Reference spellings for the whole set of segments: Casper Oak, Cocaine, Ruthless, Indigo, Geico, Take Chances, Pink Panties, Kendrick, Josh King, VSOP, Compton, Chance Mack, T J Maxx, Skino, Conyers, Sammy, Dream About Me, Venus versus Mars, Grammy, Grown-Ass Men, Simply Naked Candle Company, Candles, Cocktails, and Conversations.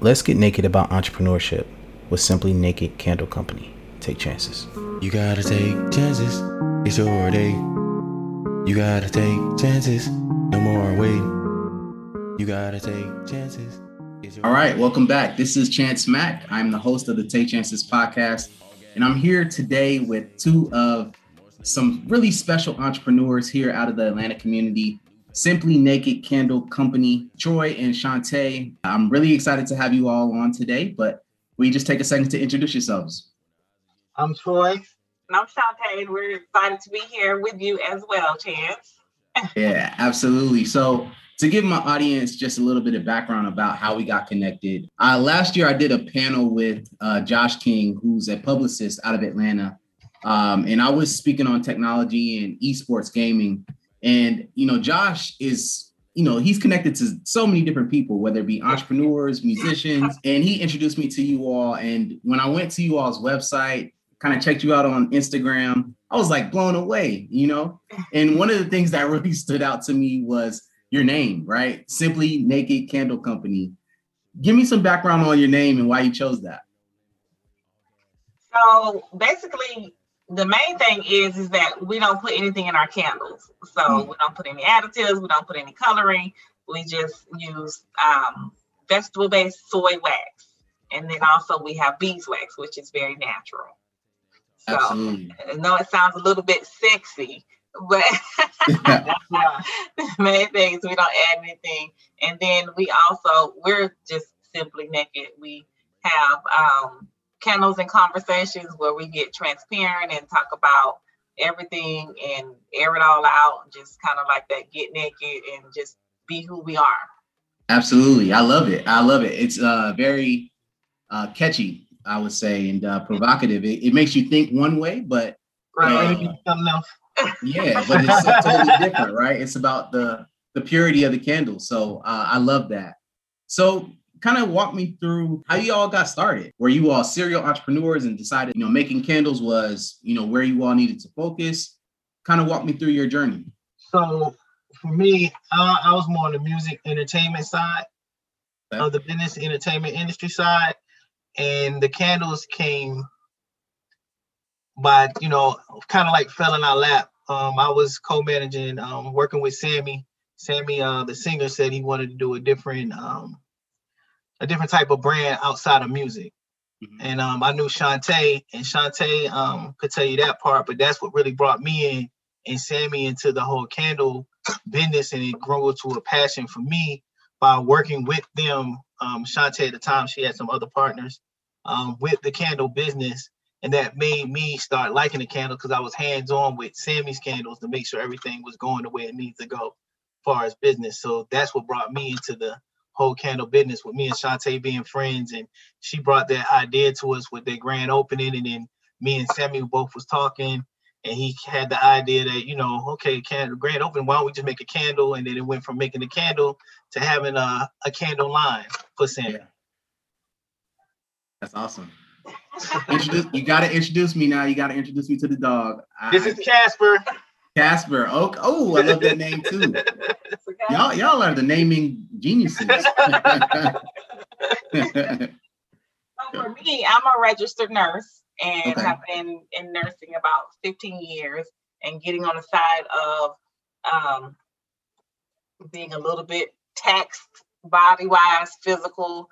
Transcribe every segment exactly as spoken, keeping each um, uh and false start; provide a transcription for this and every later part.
Let's get naked about entrepreneurship with Simply Naked Candle Company. Take chances. You gotta take chances. It's your day. You gotta take chances. No more waiting. You gotta take chances. All right, welcome back. This is Chance Mack. I'm the host of the Take Chances podcast, and I'm here today with two of some really special entrepreneurs here out of the Atlanta community. Simply Naked Candle Company, Troy and Shantae. I'm really excited to have you all on today, but will you just take a second to introduce yourselves? I'm Troy. And I'm Shantae, and we're excited to be here with you as well, Chance. Yeah, absolutely. So to give my audience just a little bit of background about how we got connected, uh, last year I did a panel with uh, Josh King, who's a publicist out of Atlanta, um, and I was speaking on technology and esports gaming. And, you know, Josh is, you know, he's connected to so many different people, whether it be entrepreneurs, musicians, and he introduced me to you all. And when I went to you all's website, kind of checked you out on Instagram, I was like blown away, you know, and one of the things that really stood out to me was your name, right? Simply Naked Candle Company. Give me some background on your name and why you chose that. So basically, the main thing is, is that we don't put anything in our candles. So mm-hmm. we don't put any additives. We don't put any coloring. We just use um, vegetable-based soy wax. And then also we have beeswax, which is very natural. So Absolutely. I know it sounds a little bit sexy, but the main thing is we don't add anything. And then we also, we're just simply naked. We have... Um, Candles and Conversations, where we get transparent and talk about everything and air it all out, just kind of like that, get naked and just be who we are. Absolutely. I love it. I love it. It's uh, very uh, catchy, I would say, and uh, provocative. It, it makes you think one way, but right. uh, yeah, but it's so totally different, right? It's about the, the purity of the candle. So uh, I love that. So kind of walk me through how you all got started. Were you all serial entrepreneurs and decided, you know, making candles was, you know, where you all needed to focus? Kind of walk me through your journey. So for me, uh, I was more on the music entertainment side okay. of the business entertainment industry side. And the candles came by, you know, kind of like fell in our lap. Um, I was co-managing, um, working with Sammy. Sammy, uh, the singer, said he wanted to do a different um, a different type of brand outside of music. Mm-hmm. And um, I knew Shantae, and Shantae um, could tell you that part, but that's what really brought me in and Sammy into the whole candle business, and it grew to a passion for me by working with them. Um, Shantae at the time, she had some other partners um, with the candle business, and that made me start liking the candle because I was hands-on with Sammy's candles to make sure everything was going the way it needs to go as far as business. So that's what brought me into the whole candle business, with me and Shantae being friends, and she brought that idea to us with their grand opening, and then me and Sammy both was talking, and he had the idea that, you know, okay, candle grand opening, why don't we just make a candle? And then it went from making a candle to having a, a candle line for Sammy. That's awesome. introduce, you got to introduce me now. You got to introduce me to the dog. This I, is Casper. Casper Oak. Oh, I love that name too. Y'all, y'all are the naming geniuses. So for me, I'm a registered nurse, and okay. I've been in nursing about fifteen years, and getting on the side of um, being a little bit taxed body-wise, physical,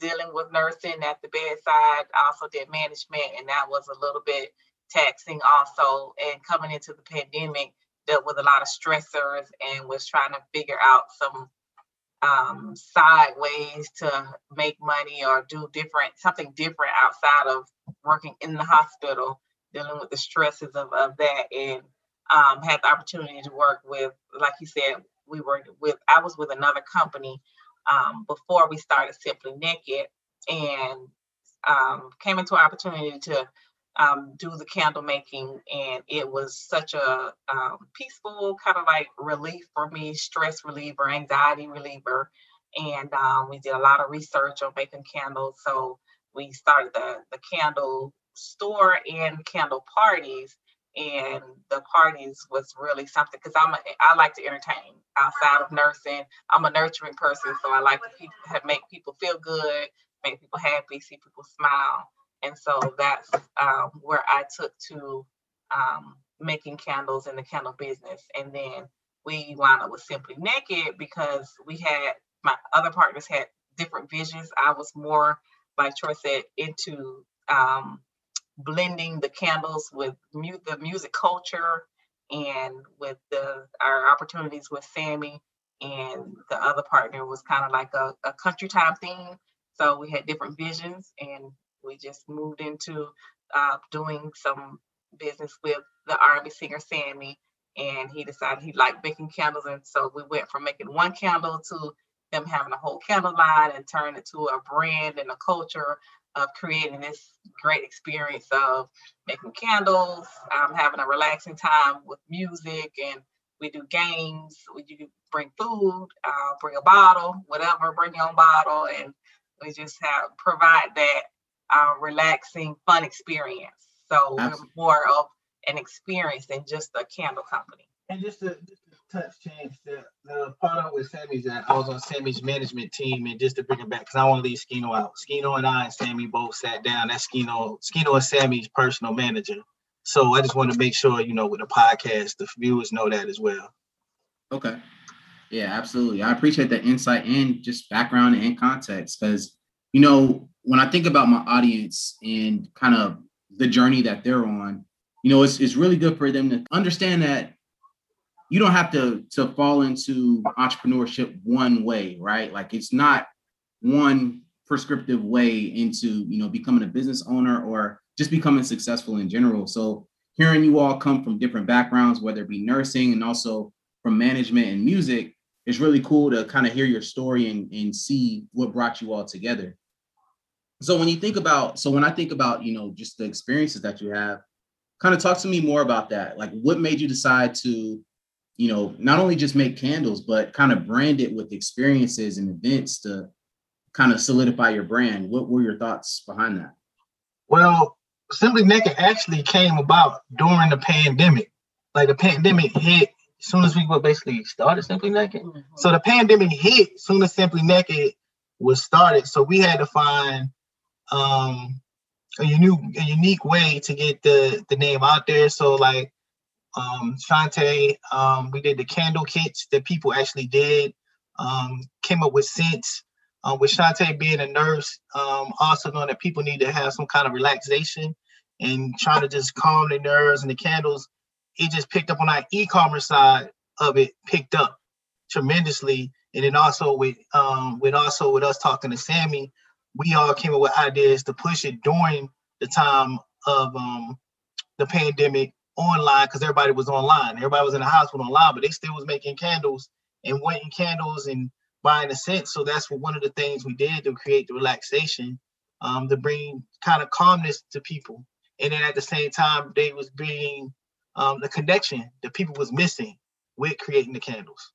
dealing with nursing at the bedside. I also did management, and that was a little bit taxing also, and coming into the pandemic, dealt with a lot of stressors and was trying to figure out some um, side ways to make money or do different, something different outside of working in the hospital, dealing with the stresses of, of that, and um, had the opportunity to work with, like you said, we were with, I was with another company um, before we started Simply Naked, and um, came into an opportunity to Um, do the candle making, and it was such a um, peaceful kind of like relief for me, stress reliever, anxiety reliever, and um, we did a lot of research on making candles. So we started the, the candle store and candle parties, and the parties was really something because I'm a, I like to entertain outside of nursing. I'm a nurturing person, so I like to pe- make people feel good, make people happy, see people smile. And so that's um, where I took to um, making candles in the candle business. And then we wound up with Simply Naked because we had, my other partners had different visions. I was more, like Troy said, into um, blending the candles with mu- the music culture and with the our opportunities with Sammy. And the other partner was kind of like a, a country time theme. So we had different visions, and we just moved into uh, doing some business with the R and B singer Sammy. And he decided he liked making candles. And so we went from making one candle to them having a whole candle line and turned it to a brand and a culture of creating this great experience of making candles, um, having a relaxing time with music, and we do games. We do bring food, uh, bring a bottle, whatever, bring your own bottle, and we just have provide that uh, relaxing, fun experience. So absolutely, we're more of an experience than just a candle company. And just to, just to touch change, the, the part of with Sammy's that I was on Sammy's management team, and just to bring it back, because I want to leave Skino out. Skino and I and Sammy both sat down. That's Skino, Skino and Sammy's personal manager. So I just want to make sure, you know, with the podcast, the viewers know that as well. Okay. Yeah, absolutely. I appreciate the insight and just background and context, because, you know, when I think about my audience and kind of the journey that they're on, you know, it's it's really good for them to understand that you don't have to to fall into entrepreneurship one way, right? Like, it's not one prescriptive way into, you know, becoming a business owner or just becoming successful in general. So hearing you all come from different backgrounds, whether it be nursing and also from management and music, it's really cool to kind of hear your story and, and see what brought you all together. So when you think about, so when I think about, you know, just the experiences that you have, kind of talk to me more about that. Like, what made you decide to, you know, not only just make candles, but kind of brand it with experiences and events to kind of solidify your brand? What were your thoughts behind that? Well, Simply Naked actually came about during the pandemic. Like, the pandemic hit as soon as we were basically started Simply Naked. Mm-hmm. So the pandemic hit as soon as Simply Naked was started. So we had to find um, a unique, a unique way to get the, the name out there. So like um, Shante, um, we did the candle kits that people actually did, um, came up with scents. Uh, with Shante being a nurse, um, also knowing that people need to have some kind of relaxation and trying to just calm their nerves, and the candles, it just picked up on our e-commerce side of it, picked up tremendously. And then also with um, with also with us talking to Sammy, we all came up with ideas to push it during the time of um, the pandemic online, because everybody was online. Everybody was in the hospital online, but they still was making candles and wanting candles and buying a scent. So that's what, one of the things we did to create the relaxation, um, to bring kind of calmness to people. And then at the same time, they was bringing um, the connection that people was missing with creating the candles.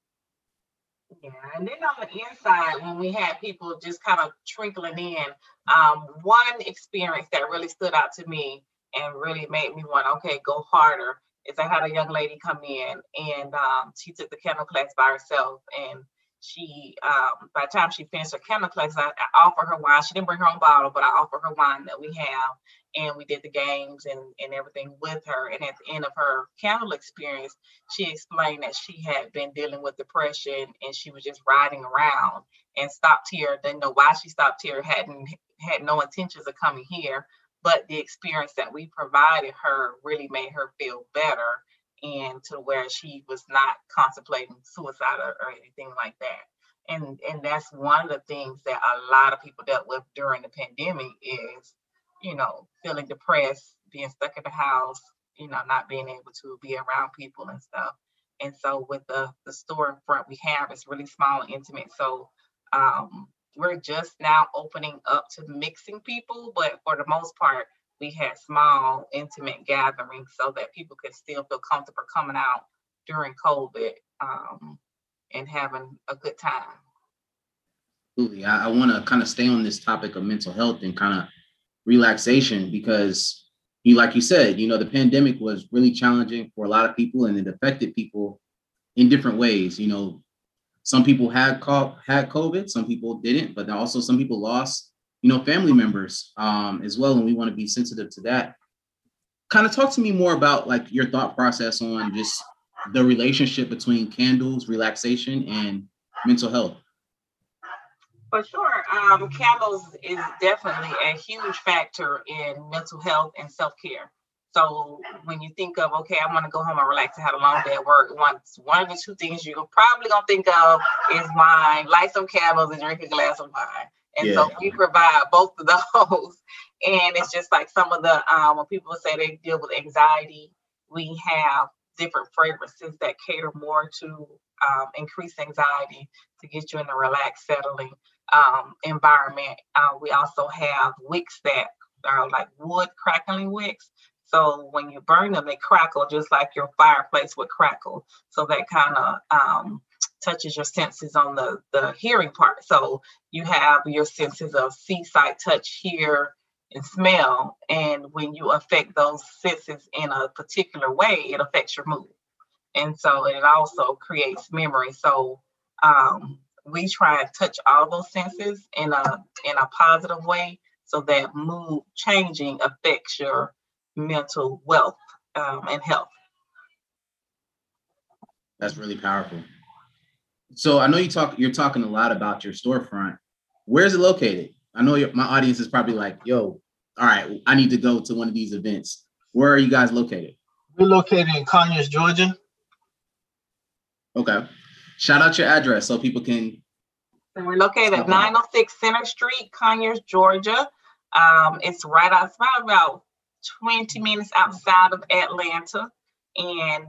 Yeah, and then on the inside, when we had people just kind of trickling in, um, one experience that really stood out to me and really made me want, okay, go harder, is I had a young lady come in, and um, she took the candle class by herself, and she, um, by the time she finished her candle class, I, I offered her wine. She didn't bring her own bottle, but I offered her wine that we have, and we did the games and, and everything with her. And at the end of her candle experience, she explained that she had been dealing with depression, and she was just riding around and stopped here. Didn't know why she stopped here, hadn't had no intentions of coming here, but the experience that we provided her really made her feel better, and to where she was not contemplating suicide or, or anything like that. And and that's one of the things that a lot of people dealt with during the pandemic is, you know, feeling depressed, being stuck in the house, you know, not being able to be around people and stuff. And so with the, the store in front we have, it's really small and intimate. So um, we're just now opening up to mixing people, but for the most part, we had small, intimate gatherings so that people could still feel comfortable coming out during COVID um, and having a good time. Absolutely. I, I want to kind of stay on this topic of mental health and kind of relaxation, because, you, like you said, you know, the pandemic was really challenging for a lot of people, and it affected people in different ways. You know, some people had, caught, had COVID, some people didn't, but also some people lost you know, family members um, as well. And we want to be sensitive to that. Kind of talk to me more about like your thought process on just the relationship between candles, relaxation, and mental health. For sure. Um, candles is definitely a huge factor in mental health and self-care. So when you think of, okay, I want to go home and relax. I had a long day at work. Once, one of the two things you're probably going to think of is wine, light some candles and drink a glass of wine. And yeah. so we provide both of those. And it's just like some of the, um, when people say they deal with anxiety, we have different fragrances that cater more to um, increase anxiety to get you in a relaxed, settling um, environment. Uh, we also have wicks that are like wood crackling wicks. So when you burn them, they crackle just like your fireplace would crackle. So that kind of um, touches your senses on the, the hearing part. So you have your senses of see, sight, touch, hear, and smell. And when you affect those senses in a particular way, it affects your mood. And so it also creates memory. So um, we try and touch all those senses in a in a positive way so that mood changing affects your mental wealth um, and health. That's really powerful. So I know you talk, you're talking a lot about your storefront. Where is it located? I know your, my audience is probably like, yo, all right, I need to go to one of these events. Where are you guys located? We're located in Conyers, Georgia. Okay. Shout out your address so people can. So we're located at nine oh six Center Street, Conyers, Georgia. Um, it's right outside about twenty minutes outside of Atlanta, and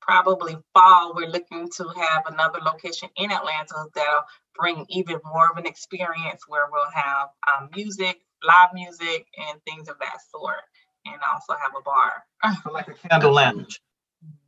probably fall we're looking to have another location in Atlanta that'll bring even more of an experience where we'll have um, music, live music, and things of that sort, and also have a bar. Like a candle lounge.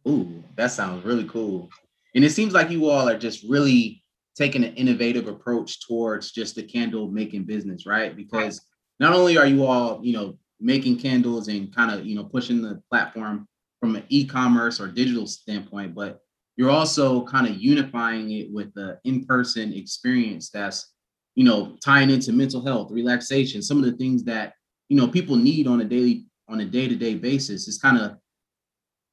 Ooh, that sounds really cool. And it seems like you all are just really taking an innovative approach towards just the candle making business, right? Because not only are you all, you know, making candles and kind of, you know, pushing the platform from an e-commerce or digital standpoint, but you're also kind of unifying it with the in-person experience that's, you know, tying into mental health, relaxation, some of the things that, you know, people need on a daily, on a day-to-day basis. It's kind of,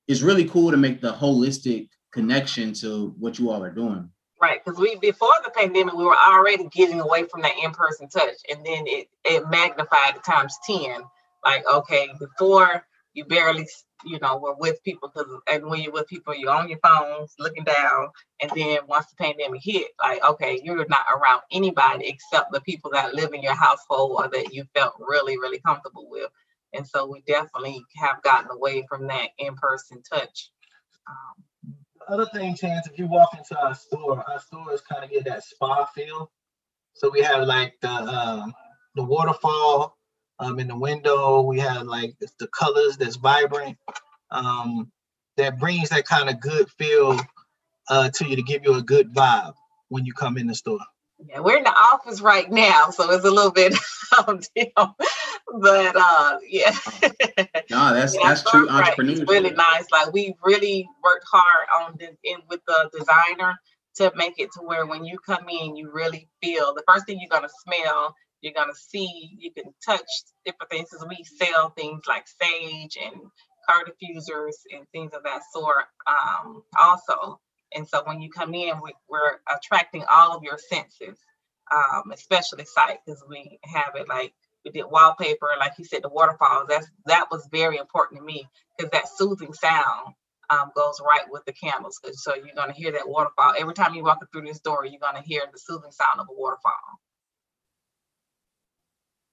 it's really cool to make the holistic connection to what you all are doing. Right, because we before the pandemic, we were already getting away from that in-person touch, and then it, it magnified at times ten. Like, okay, before you barely, you know, were with people, cause, and when you're with people, you're on your phones, looking down. And then once the pandemic hit, like, okay, you're not around anybody except the people that live in your household or that you felt really, really comfortable with. And so we definitely have gotten away from that in-person touch. Um, the other thing, Chance, if you walk into our store, our stores kind of get that spa feel. So we have like the um, the waterfall. Um, in the window, we have like the colors that's vibrant, um, that brings that kind of good feel uh, to you to give you a good vibe when you come in the store. Yeah, we're in the office right now, so it's a little bit, um, damn, but uh, yeah. No, that's yeah, that's true entrepreneurship. It's really nice. Like we really worked hard on this in with the designer to make it to where when you come in, you really feel the first thing you're gonna smell. You're going to see, you can touch different things because we sell things like sage and car diffusers and things of that sort um, also. And so when you come in, we, we're attracting all of your senses, um, especially sight, because we have it like we did wallpaper, like you said, the waterfalls. That's, that was very important to me because that soothing sound um, goes right with the candles. So you're going to hear that waterfall. Every time you walk through this door, you're going to hear the soothing sound of a waterfall.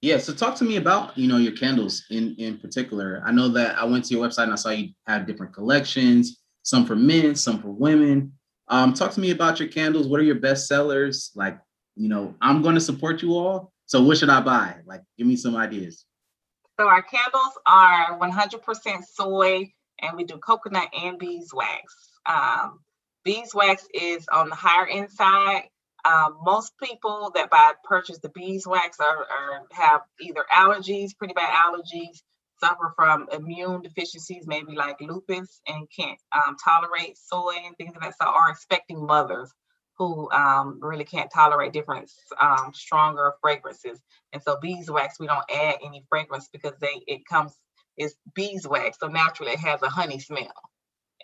Yeah, so talk to me about, you know, your candles in, in particular. I know that I went to your website and I saw you have different collections, some for men, some for women. Um, talk to me about your candles. What are your best sellers? Like, you know, I'm going to support you all. So what should I buy? Like, give me some ideas. So our candles are one hundred percent soy, and we do coconut and beeswax. Um, beeswax is on the higher end side. Um, most people that buy purchase the beeswax are, are have either allergies, pretty bad allergies, suffer from immune deficiencies, maybe like lupus, and can't um, tolerate soy and things like that. So are expecting mothers who um, really can't tolerate different um, stronger fragrances. And so beeswax, we don't add any fragrance because they it comes, it's beeswax. So naturally it has a honey smell.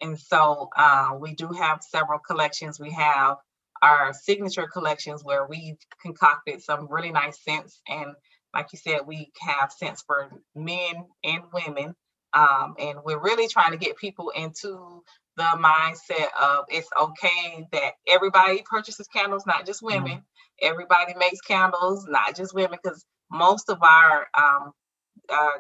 And so uh, we do have several collections. We have our signature collections where we've concocted some really nice scents. And like you said, we have scents for men and women. Um, and we're really trying to get people into the mindset of it's okay that everybody purchases candles, not just women. Mm-hmm. Everybody makes candles, not just women, because most of our um, uh,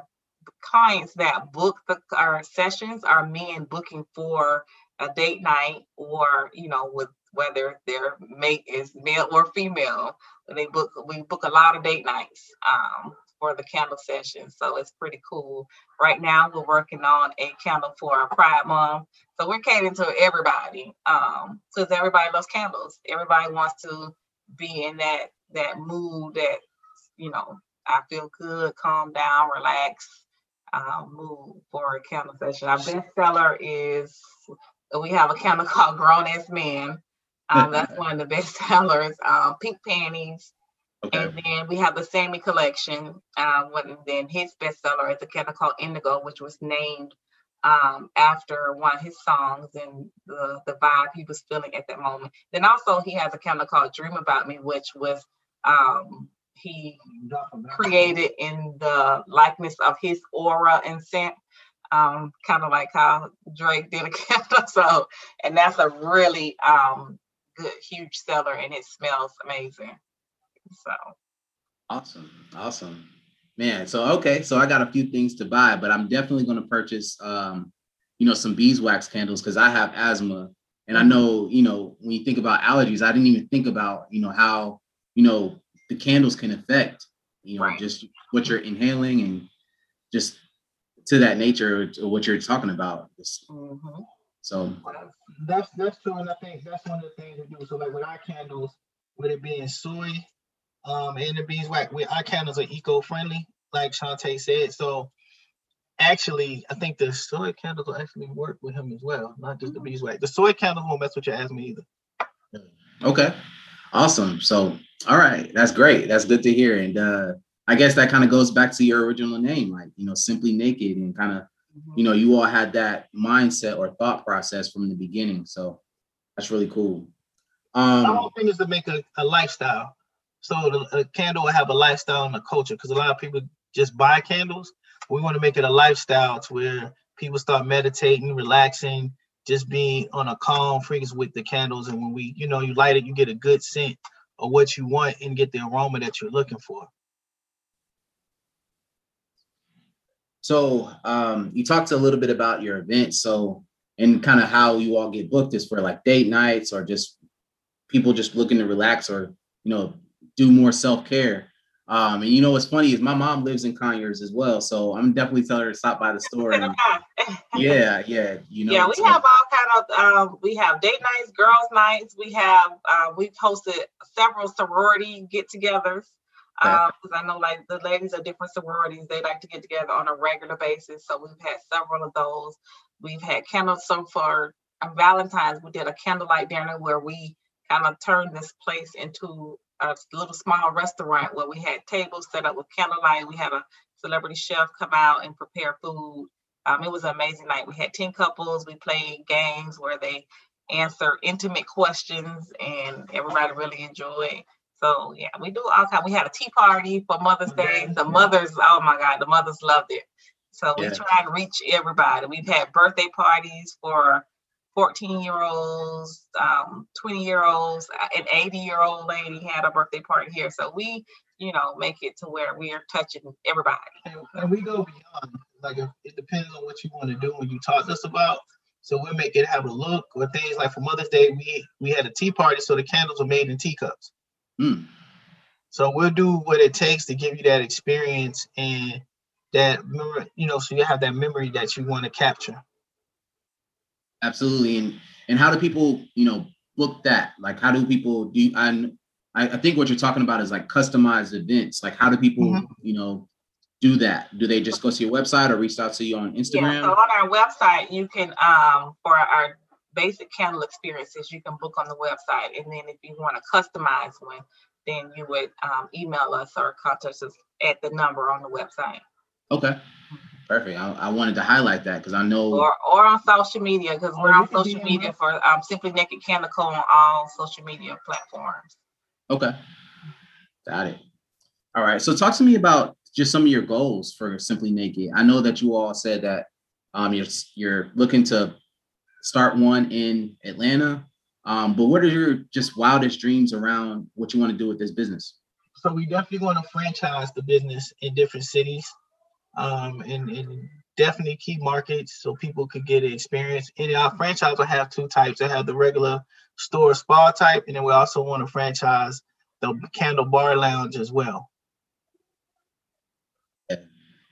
clients that book the, our sessions are men booking for a date night or, you know, with whether their mate is male or female. They book, we book a lot of date nights um, for the candle session. So it's pretty cool. Right now we're working on a candle for our Pride Month. So we're catering to everybody um, because everybody loves candles. Everybody wants to be in that, that mood that, you know, I feel good, calm down, relax, uh, mood for a candle session. Our bestseller is, we have a candle called Grown-Ass Men. Um, that's one of the best sellers, um, Pink Panties. Okay. And then we have the Sammy collection. Um, and then his bestseller is a candle called Indigo, which was named um, after one of his songs and the, the vibe he was feeling at that moment. Then also he has a candle called Dream About Me, which was um, he created in the likeness of his aura and scent. Um, kind of like how Drake did a candle. So, and that's a really um, good, huge seller, and it smells amazing. So, awesome, awesome, man. So, okay, so I got a few things to buy, but I'm definitely going to purchase, um, you know, some beeswax candles because I have asthma, and I know, you know, when you think about allergies, I didn't even think about, you know, how, you know, the candles can affect, you know, right. just what you're inhaling and just. To that nature, to what you're talking about. Mm-hmm. So that's that's true, and I think that's one of the things we do. So, like with our candles, with it being soy, um, and the beeswax, we our candles are eco-friendly, like Shantae said. So, actually, I think the soy candles will actually work with him as well, not just the beeswax. The soy candles won't mess with your asthma either. Okay, awesome. So, all right, that's great. That's good to hear, and. uh I guess that kind of goes back to your original name, like, you know, Simply Naked, and kind of, mm-hmm. you know, you all had that mindset or thought process from the beginning. So that's really cool. Um, the whole thing is to make a, a lifestyle. So the, a candle will have a lifestyle and a culture, because a lot of people just buy candles. We want to make it a lifestyle to where people start meditating, relaxing, just being on a calm frequency with the candles. And when we, you know, you light it, you get a good scent of what you want and get the aroma that you're looking for. So um, you talked a little bit about your event, so and kind of how you all get booked is for like date nights or just people just looking to relax or, you know, do more self-care. Um, and, you know, what's funny is my mom lives in Conyers as well. So I'm definitely telling her to stop by the store. And, yeah. Yeah. You know, yeah, we have all kind of um, we have date nights, girls nights. We have uh, we've hosted several sorority get togethers. Because um, I know like the ladies of different sororities, they like to get together on a regular basis. So we've had several of those. We've had candles. So for Valentine's, we did a candlelight dinner where we kind of turned this place into a little small restaurant where we had tables set up with candlelight. We had a celebrity chef come out and prepare food. Um, it was an amazing night. We had ten couples. We played games where they answer intimate questions and everybody really enjoyed. So yeah, we do all kinds. We had a tea party for Mother's Day. The mothers, oh my God, the mothers loved it. So we yeah. try to reach everybody. We've had birthday parties for fourteen year olds, um, twenty year olds, an eighty year old lady had a birthday party here. So we, you know, make it to where we are touching everybody. And, and we go beyond, like it depends on what you want to do when you talk to us about. So we'll make it have a look or things like for Mother's Day, we, we had a tea party. So the candles were made in teacups. Mm. So we'll do what it takes to give you that experience and that, you know, so you have that memory that you want to capture. Absolutely. And and how do people, you know, book that? Like, how do people do? I I think what you're talking about is like customized events. Like, how do people, mm-hmm. you know, do that? Do they just go to your website or reach out to you on Instagram? Yeah, so on our website, you can um for our basic candle experiences you can book on the website. And then if you want to customize one, then you would um, email us or contact us at the number on the website. Okay. Perfect. I, I wanted to highlight that because I know. Or, or on social media, because we're on social media for um, Simply Naked Candle Co. on all social media platforms. Okay. Got it. All right. So talk to me about just some of your goals for Simply Naked. I know that you all said that um, you're, you're looking to start one in Atlanta. Um, but what are your just wildest dreams around what you want to do with this business? So we definitely want to franchise the business in different cities. Um, and, and definitely key markets so people could get an experience. And our franchise will have two types. They have the regular store spa type, and then we also want to franchise the candle bar lounge as well.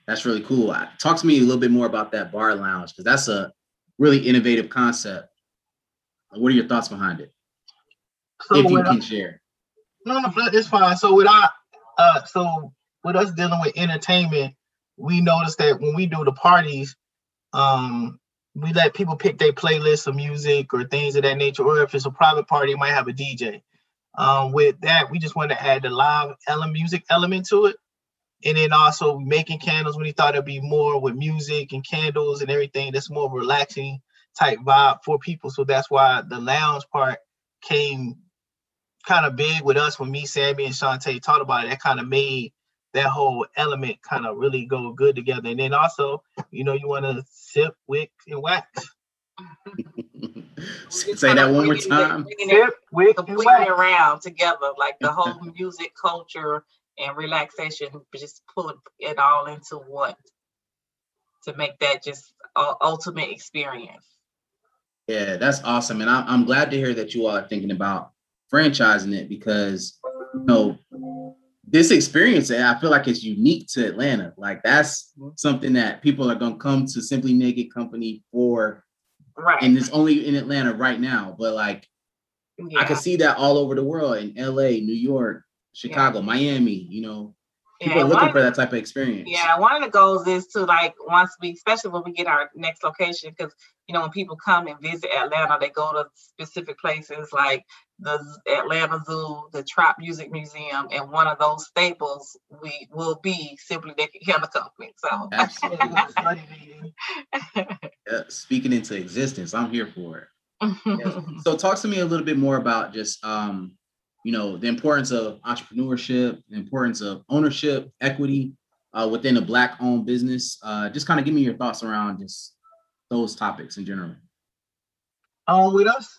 That's really cool. Talk to me a little bit more about that bar lounge, because that's a really innovative concept. What are your thoughts behind it? So if you can share. No, no, it's fine. So with our, uh, so with us dealing with entertainment, we noticed that when we do the parties, um, we let people pick their playlists of music or things of that nature, or if it's a private party, it might have a D J. Um, with that, we just wanted to add the live ele- music element to it. And then also making candles, we thought it'd be more with music and candles and everything. That's more relaxing type vibe for people. So that's why the lounge part came kind of big with us when me, Sammy, and Shantae talked about it. That kind of made that whole element kind of really go good together. And then also, you know, you want to sip, wick, and wax. Say that one more time. Sip, wick, and wax around together, like the whole music culture and relaxation, just pull it all into one to make that just uh, ultimate experience. Yeah, that's awesome. And I'm, I'm glad to hear that you all are thinking about franchising it, because, you know, this experience, I feel like it's unique to Atlanta. Like, that's something that people are going to come to Simply Naked Company for. Right. And it's only in Atlanta right now. But, like, yeah. I can see that all over the world, in L A, New York, Chicago, yeah. Miami, you know. People yeah, are looking for that type of experience. Yeah, one of the goals is to, like, once we, especially when we get our next location, because, you know, when people come and visit Atlanta, they go to specific places like the Atlanta Zoo, the Trap Music Museum, and one of those staples we will be Simply Naked Candle Company. So, absolutely. Yeah, speaking into existence, I'm here for it. Yeah. So, talk to me a little bit more about just, um, you know, the importance of entrepreneurship, the importance of ownership, equity uh, within a Black-owned business. Uh, just kind of give me your thoughts around just those topics in general. Um, with us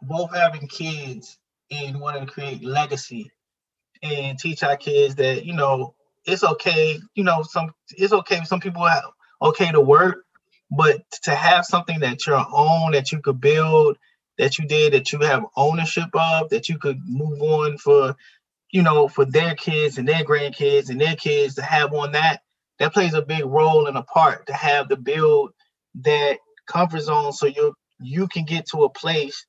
both having kids and wanting to create legacy and teach our kids that, you know, it's okay. You know, some it's okay. Some people are okay to work, but to have something that's your own, that you could build, that you did, that you have ownership of, that you could move on for, you know, for their kids and their grandkids and their kids to have on that, that plays a big role and a part to have to build that comfort zone so you you can get to a place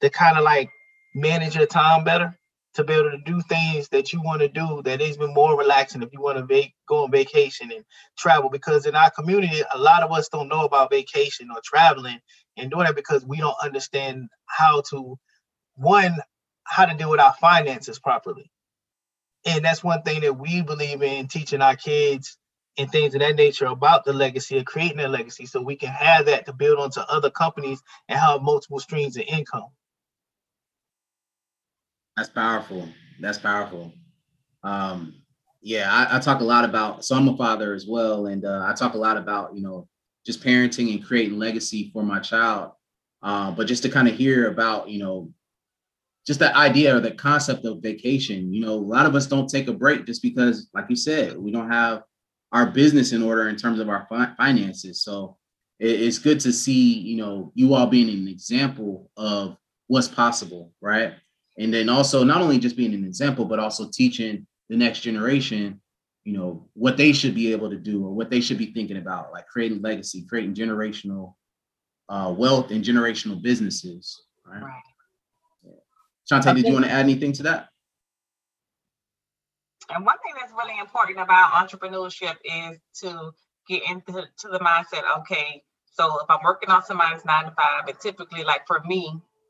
that kind of like manage your time better to be able to do things that you want to do that is even more relaxing if you want to vac- go on vacation and travel. Because in our community, a lot of us don't know about vacation or traveling and doing that because we don't understand how to, one, how to deal with our finances properly. And that's one thing that we believe in, teaching our kids and things of that nature about the legacy of creating a legacy so we can have that to build onto other companies and have multiple streams of income. That's powerful. That's powerful. Um, yeah, I, I talk a lot about, so I'm a father as well. And uh, I talk a lot about, you know, just parenting and creating legacy for my child. Uh, but just to kind of hear about, you know, just the idea or the concept of vacation, you know, a lot of us don't take a break just because, like you said, we don't have our business in order in terms of our fi- finances. So it, it's good to see, you know, you all being an example of what's possible, right? And then also not only just being an example, but also teaching the next generation, you know, what they should be able to do or what they should be thinking about, like creating legacy, creating generational uh, wealth and generational businesses. Right. right. Yeah. Shantae, did you want to add anything to that? And one thing that's really important about entrepreneurship is to get into to the mindset, okay, So if I'm working on somebody's nine to five, and typically, like for me,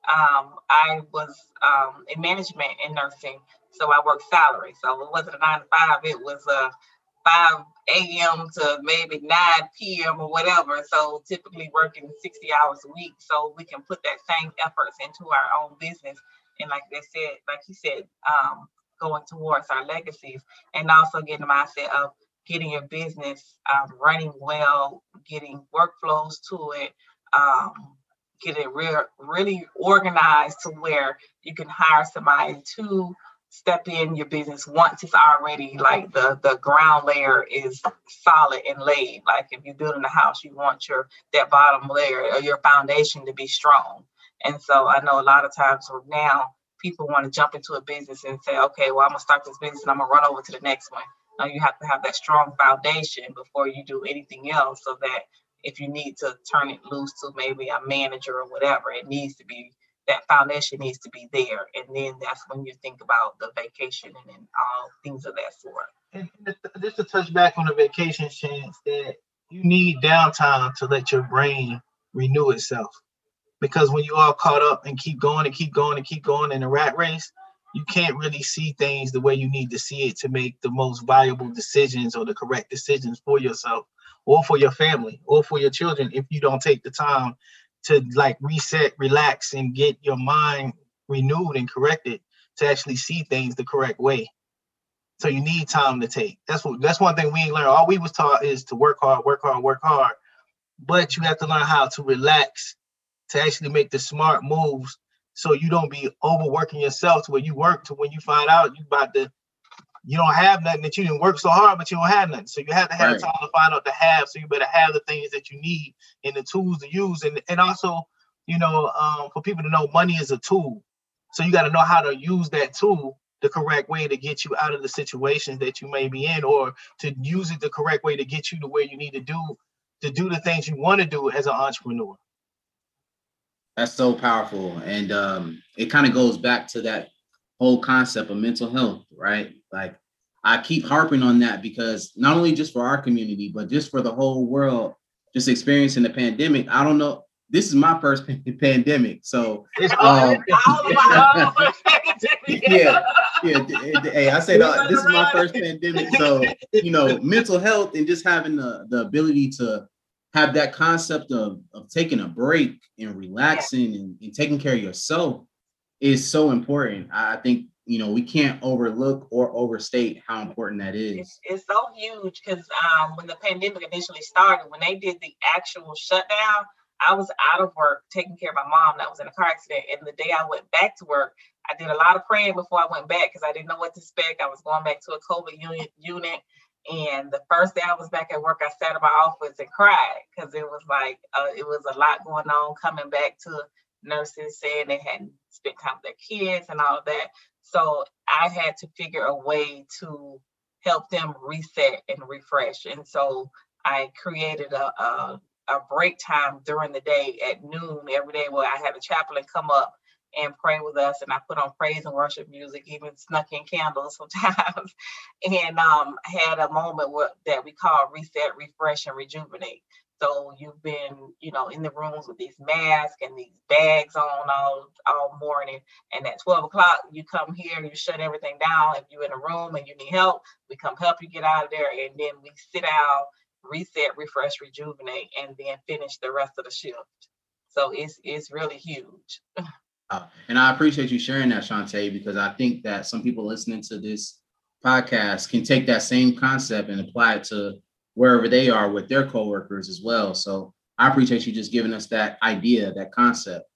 um, I was um, in management in nursing, so I worked salary. So it wasn't a nine to five; it was a five a.m. to maybe nine p.m. or whatever. So typically working sixty hours a week, so we can put that same efforts into our own business. And like they said, like he said, um, going towards our legacies, and also getting the mindset of getting your business um, running well, getting workflows to it, um, get it re- really organized to where you can hire somebody to step in your business once it's already like the, the ground layer is solid and laid. Like if you're building a house, you want your that bottom layer or your foundation to be strong. And so I know a lot of times now people want to jump into a business and say, okay, well, I'm going to start this business and I'm going to run over to the next one. Now you have to have that strong foundation before you do anything else, so that if you need to turn it loose to maybe a manager or whatever, it needs to be, that foundation needs to be there. And then that's when you think about the vacation and then all things of that sort. And just to touch back on the vacation, Chance, that you need downtime to let your brain renew itself. Because when you are caught up and keep going and keep going and keep going in the rat race, you can't really see things the way you need to see it to make the most valuable decisions or the correct decisions for yourself or for your family or for your children if you don't take the time to like reset, relax, and get your mind renewed and corrected to actually see things the correct way. So you need time to take. That's what. That's one thing we ain't learned. All we was taught is to work hard, work hard, work hard. But you have to learn how to relax to actually make the smart moves, so you don't be overworking yourself to where you work to when you find out you about to, you don't have nothing, that you didn't work so hard, but you don't have nothing. So you have to have right. time to find out the have. So you better have the things that you need and the tools to use. And, and also, you know, um, for people to know, money is a tool. So you got to know how to use that tool the correct way to get you out of the situations that you may be in, or to use it the correct way to get you to where you need to do, to do the things you want to do as an entrepreneur. That's so powerful. And um, it kind of goes back to that whole concept of mental health, right? Like I keep harping on that because not only just for our community, but just for the whole world, just experiencing the pandemic. I don't know. This is my first pandemic. So um, yeah, yeah. Hey, I said uh, this is my first pandemic. So, you know, mental health and just having the, the ability to have that concept of, of taking a break and relaxing and, and taking care of yourself is so important. I think, you know, we can't overlook or overstate how important that is. It's, it's so huge because um, when the pandemic initially started, when they did the actual shutdown, I was out of work taking care of my mom that was in a car accident. And the day I went back to work, I did a lot of praying before I went back because I didn't know what to expect. I was going back to a COVID unit. unit. And the first day I was back at work, I sat in my office and cried because it was like, uh, it was a lot going on, coming back to nurses saying they hadn't spent time with their kids and all of that. So I had to figure a way to help them reset and refresh. And so I created a, a, a break time during the day at noon every day where I had a chaplain come up and pray with us, and I put on praise and worship music, even snuck in candles sometimes, and um, had a moment where, that we call reset, refresh, and rejuvenate. So you've been, you know, in the rooms with these masks and these bags on all, all morning, and at twelve o'clock, you come here, you shut everything down. If you're in a room and you need help, we come help you get out of there, and then we sit down, reset, refresh, rejuvenate, and then finish the rest of the shift. So it's it's really huge. Uh, and I appreciate you sharing that, Shantae, because I think that some people listening to this podcast can take that same concept and apply it to wherever they are with their coworkers as well. So I appreciate you just giving us that idea, that concept.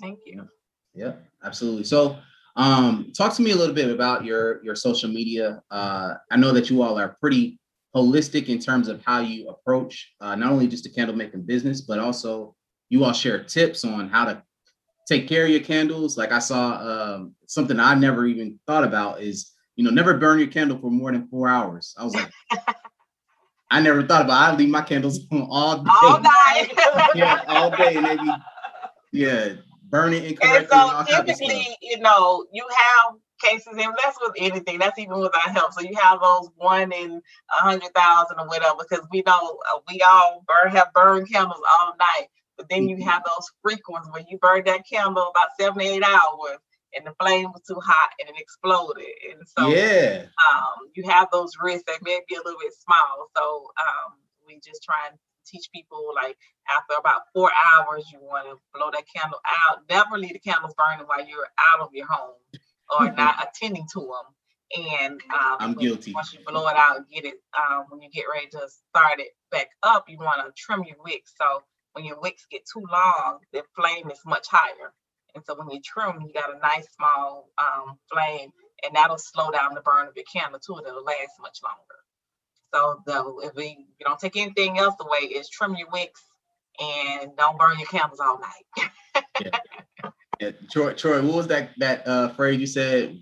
Thank you. Yeah, absolutely. So um, talk to me a little bit about your, your social media. Uh, I know that you all are pretty holistic in terms of how you approach uh, not only just the candle making business, but also you all share tips on how to take care of your candles. Like I saw um, something I never even thought about is, you know, never burn your candle for more than four hours. I was like, I never thought about it. I leave my candles on all day. All night. Yeah, all day, maybe. Yeah, burn it incorrectly. And so typically, you know, you have cases, and that's with anything. That's even without help. So you have those one in a hundred thousand or whatever, because we know uh, we all burn, have burned candles all night. But then you have those frequencies where you burn that candle about seven, eight hours, and the flame was too hot and it exploded. And so yeah. um, you have those risks that may be a little bit small. So um, we just try and teach people, like, after about four hours, you want to blow that candle out. Never leave the candles burning while you're out of your home or not attending to them. And um, I'm guilty. Once you blow it out, get it. Um, when you get ready to start it back up, you want to trim your wicks. So when your wicks get too long, the flame is much higher. And so when you trim, you got a nice small um, flame, and that'll slow down the burn of your candle too. It'll last much longer. So though, if we, you don't take anything else away, is trim your wicks and don't burn your candles all night. yeah. yeah, Troy, Troy, what was that that uh, phrase you said?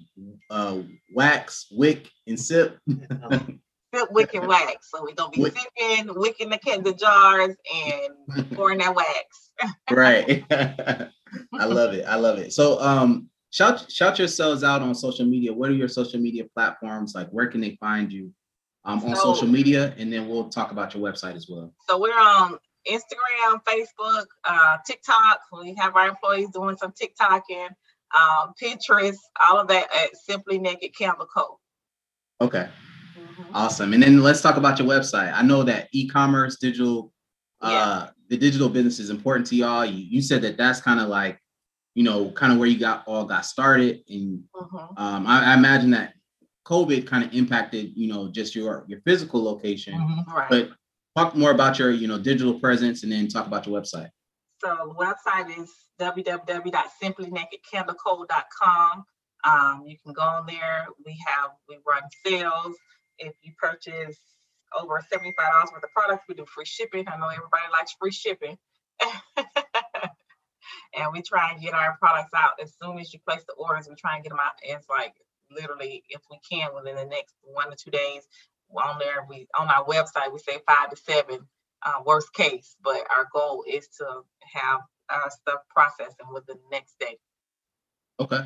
Uh, wax, wick, and sip. Sip, wick, and wax. So we're gonna be wick. sipping, wicking the the jars, and pouring that wax. Right. I love it. I love it. So, um, shout shout yourselves out on social media. What are your social media platforms like? Where can they find you? Um, on so, social media, and then we'll talk about your website as well. So we're on Instagram, Facebook, uh, TikTok. We have our employees doing some TikToking, um, Pinterest, all of that at Simply Naked Candle Co. Okay, mm-hmm. Awesome. And then let's talk about your website. I know that e-commerce, digital, uh, yeah. the digital business is important to y'all. You, you said that that's kind of like, you know, kind of where you got all got started, and mm-hmm. um, I, I imagine that COVID kind of impacted, you know, just your, your physical location, mm-hmm, right. But talk more about your, you know, digital presence, and then talk about your website. So the website is w w w dot simply naked candle co dot com. Um, you can go on there. We have, we run sales. If you purchase over seventy-five dollars worth of products, we do free shipping. I know everybody likes free shipping. And we try and get our products out as soon as you place the orders. We try and get them out. It's like, literally, if we can, within the next one to two days, on there, we on our website, we say five to seven, uh, worst case. But our goal is to have our stuff processing within the next day. Okay,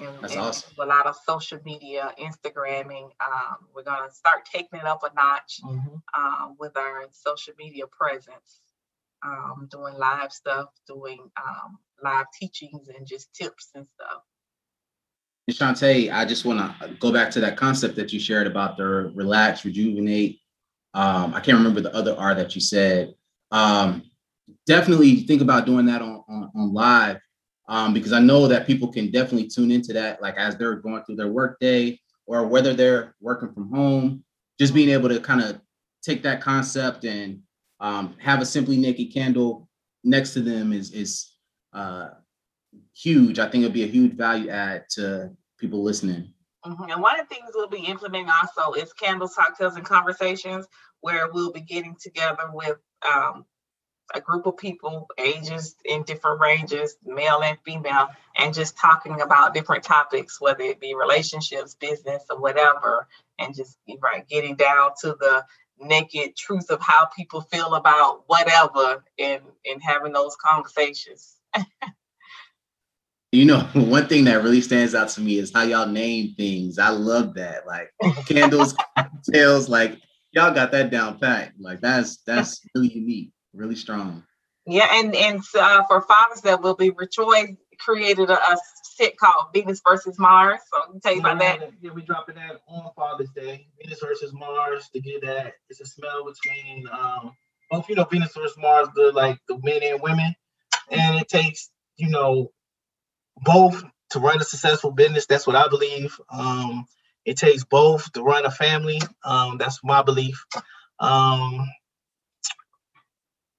and, that's and awesome. A lot of social media, Instagramming. Um, we're gonna start taking it up a notch, mm-hmm. um, with our social media presence. Um, doing live stuff, doing um, live teachings, and just tips and stuff. Shantae, I just want to go back to that concept that you shared about the relax, rejuvenate. Um, I can't remember the other R that you said. Um, definitely think about doing that on, on, on live, um, because I know that people can definitely tune into that, like as they're going through their work day or whether they're working from home, just being able to kind of take that concept and um, have a Simply Naked candle next to them is, is uh, huge. I think it'll be a huge value add to people listening. Mm-hmm. And one of the things we'll be implementing also is Candles, Cocktails, and Conversations, where we'll be getting together with um, a group of people, ages in different ranges, male and female, and just talking about different topics, whether it be relationships, business, or whatever, and just right getting down to the naked truth of how people feel about whatever, and, and having those conversations. You know, one thing that really stands out to me is how y'all name things. I love that. Like Candles, Cocktails, like y'all got that down pat. Like that's that's really unique, really strong. Yeah, and and uh, for Father's Day, we'll be Troy created a, a set called Venus versus Mars. So I can tell you about yeah, that. Yeah, we dropping that on Father's Day. Venus versus Mars, to get that. It's a smell between um both, you know, Venus versus Mars, the like the men and women, and it takes, you know, both to run a successful business. That's what I believe. Um, it takes both to run a family. Um, that's my belief. Um,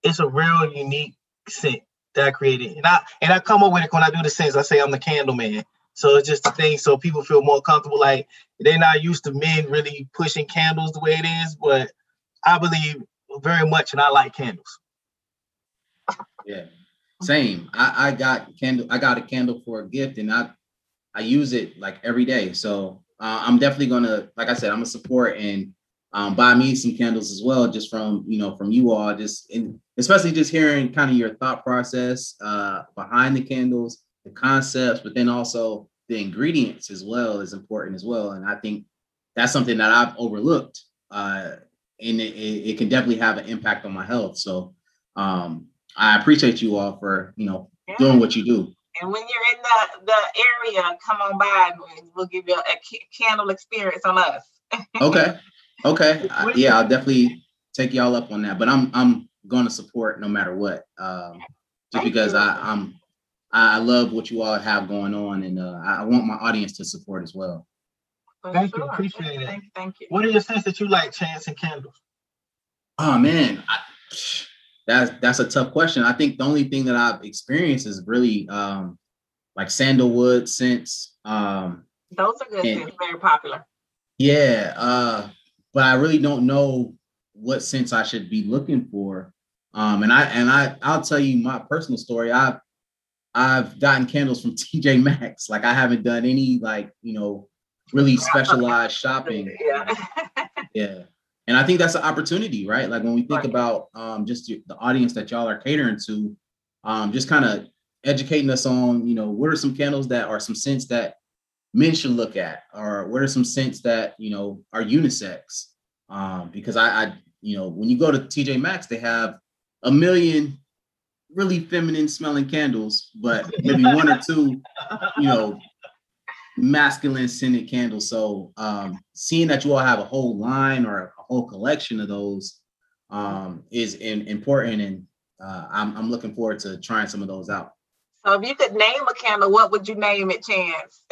it's a real unique scent that I created. And I and I come up with it when I do the scents. I say I'm the candle man. So it's just a thing so people feel more comfortable. Like they're not used to men really pushing candles the way it is, but I believe very much and I like candles. Yeah. Same. I, I got candle. I got a candle for a gift, and I I use it like every day. So uh, I'm definitely gonna, like I said, I'm gonna support and um, buy me some candles as well, just from you know from you all. Just and especially just hearing kind of your thought process uh, behind the candles, the concepts, but then also the ingredients as well is important as well. And I think that's something that I've overlooked, uh, and it, it can definitely have an impact on my health. So um, I appreciate you all for, you know, yeah. doing what you do. And when you're in the, the area, come on by and we'll give you a candle experience on us. Okay. Okay. I, yeah, I'll definitely take y'all up on that, but I'm, I'm going to support no matter what, um, just Thank because you. I, I'm, I love what you all have going on, and uh, I want my audience to support as well. Thank sure. you, appreciate thank, it. Thank, thank you. What are your sense that you like, Chance, and Candles? Oh man, I, that's that's a tough question. I think the only thing that I've experienced is really um, like sandalwood scents. Um, Those are good and, scents, very popular. Yeah, uh, but I really don't know what scents I should be looking for. Um, and I and I I'll tell you my personal story. I. I've gotten candles from T J Maxx. Like I haven't done any like, you know, really specialized shopping. Yeah. yeah. And I think that's an opportunity, right? Like when we think right. about um, just the audience that y'all are catering to, um, just kind of educating us on, you know, what are some candles that are some scents that men should look at, or what are some scents that, you know, are unisex? Um, because I, I, you know, when you go to T J Maxx, they have a million really feminine smelling candles, but maybe one or two, you know, masculine scented candles. So um, seeing that you all have a whole line or a whole collection of those um, is in, important. And uh, I'm, I'm looking forward to trying some of those out. So if you could name a candle, what would you name it, Chance?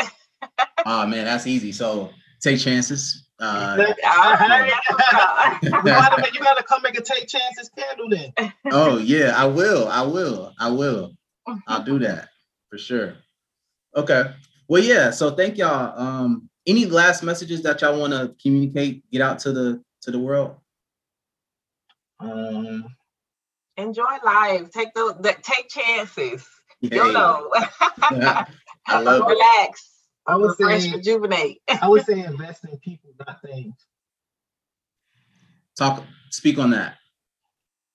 Oh man, that's easy. So Take Chances. Uh, you gotta come make a Take Chances candle then. Oh yeah, I will. I will. I will. I'll do that for sure. Okay. Well, yeah. So thank y'all. Um, any last messages that y'all want to communicate, get out to the to the world? Um, enjoy life. Take the, the take chances. Yeah. You know. I love Relax. It. I would refresh, say rejuvenate. I would say invest in people, not things. Talk, speak on that.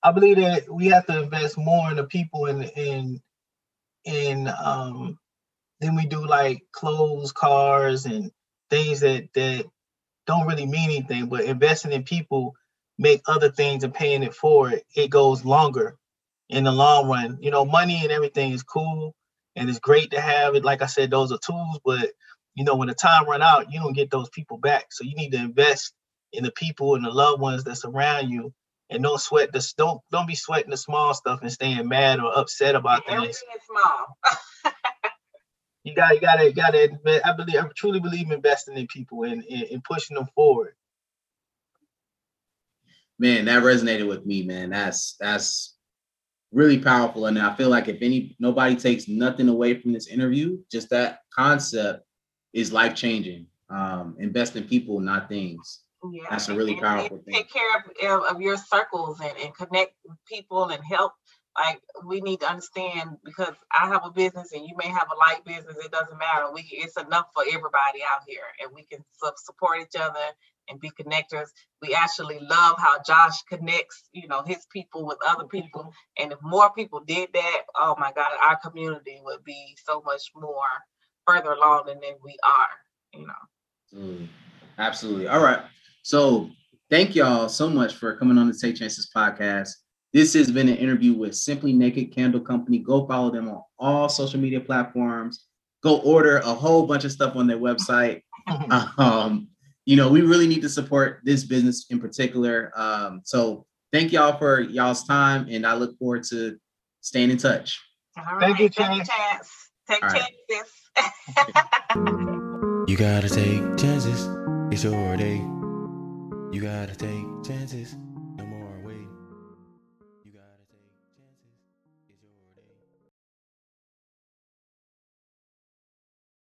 I believe that we have to invest more in the people and in, in, in um than we do like clothes, cars, and things that that don't really mean anything. But investing in people, make other things and paying it forward, it goes longer in the long run. You know, money and everything is cool. And it's great to have it. Like I said, those are tools, but you know, when the time run out, you don't get those people back. So you need to invest in the people and the loved ones that's around you, and don't sweat this. Don't don't be sweating the small stuff and staying mad or upset about things. Everything is small. you got you got to got to. I believe I truly believe in investing in people and, and and pushing them forward. Man, that resonated with me, man. That's that's. really powerful. And I feel like if any nobody takes nothing away from this interview, just that concept is life changing. Um, invest in people, not things. Yeah, that's a really and, powerful and thing. Take care of, of your circles and, and connect with people and help. Like we need to understand, because I have a business and you may have a light business. It doesn't matter. We it's enough for everybody out here, and we can support each other and be connectors. We actually love how Josh connects, you know, his people with other people. And if more people did that, oh my God, our community would be so much more further along than we are, you know. Mm, absolutely. All right. So thank y'all so much for coming on the Take Chances podcast. This has been an interview with Simply Naked Candle Company. Go follow them on all social media platforms. Go order a whole bunch of stuff on their website. um, You know, we really need to support this business in particular. Um, so thank y'all for y'all's time, and I look forward to staying in touch. All right. Thank you, Chance. Take chances. Take chances. You gotta take chances. It's your day. You gotta take chances.